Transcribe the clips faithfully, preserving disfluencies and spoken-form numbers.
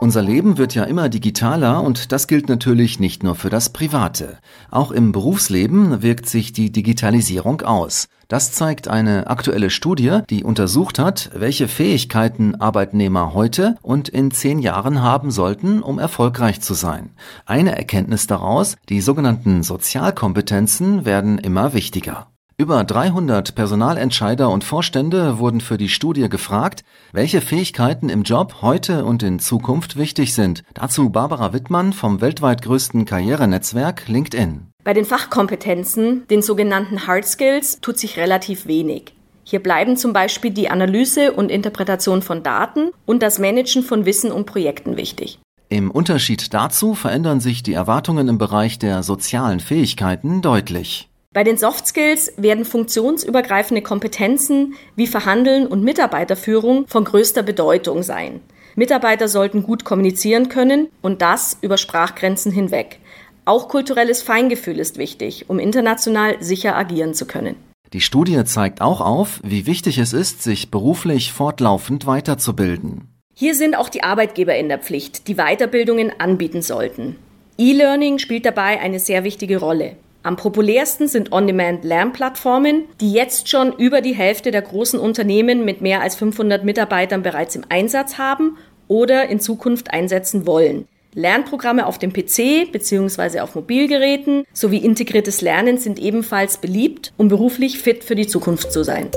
Unser Leben wird ja immer digitaler und das gilt natürlich nicht nur für das Private. Auch im Berufsleben wirkt sich die Digitalisierung aus. Das zeigt eine aktuelle Studie, die untersucht hat, welche Fähigkeiten Arbeitnehmer heute und in zehn Jahren haben sollten, um erfolgreich zu sein. Eine Erkenntnis daraus: die sogenannten Sozialkompetenzen werden immer wichtiger. Über dreihundert Personalentscheider und Vorstände wurden für die Studie gefragt, welche Fähigkeiten im Job heute und in Zukunft wichtig sind. Dazu Barbara Wittmann vom weltweit größten Karrierenetzwerk LinkedIn. Bei den Fachkompetenzen, den sogenannten Hard Skills, tut sich relativ wenig. Hier bleiben zum Beispiel die Analyse und Interpretation von Daten und das Managen von Wissen und Projekten wichtig. Im Unterschied dazu verändern sich die Erwartungen im Bereich der sozialen Fähigkeiten deutlich. Bei den Soft Skills werden funktionsübergreifende Kompetenzen wie Verhandeln und Mitarbeiterführung von größter Bedeutung sein. Mitarbeiter sollten gut kommunizieren können und das über Sprachgrenzen hinweg. Auch kulturelles Feingefühl ist wichtig, um international sicher agieren zu können. Die Studie zeigt auch auf, wie wichtig es ist, sich beruflich fortlaufend weiterzubilden. Hier sind auch die Arbeitgeber in der Pflicht, die Weiterbildungen anbieten sollten. E-Learning spielt dabei eine sehr wichtige Rolle. Am populärsten sind On-Demand-Lernplattformen, die jetzt schon über die Hälfte der großen Unternehmen mit mehr als fünfhundert Mitarbeitern bereits im Einsatz haben oder in Zukunft einsetzen wollen. Lernprogramme auf dem P C bzw. auf Mobilgeräten sowie integriertes Lernen sind ebenfalls beliebt, um beruflich fit für die Zukunft zu sein.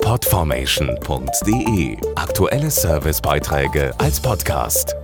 Podformation punkt de. Aktuelle Servicebeiträge als Podcast.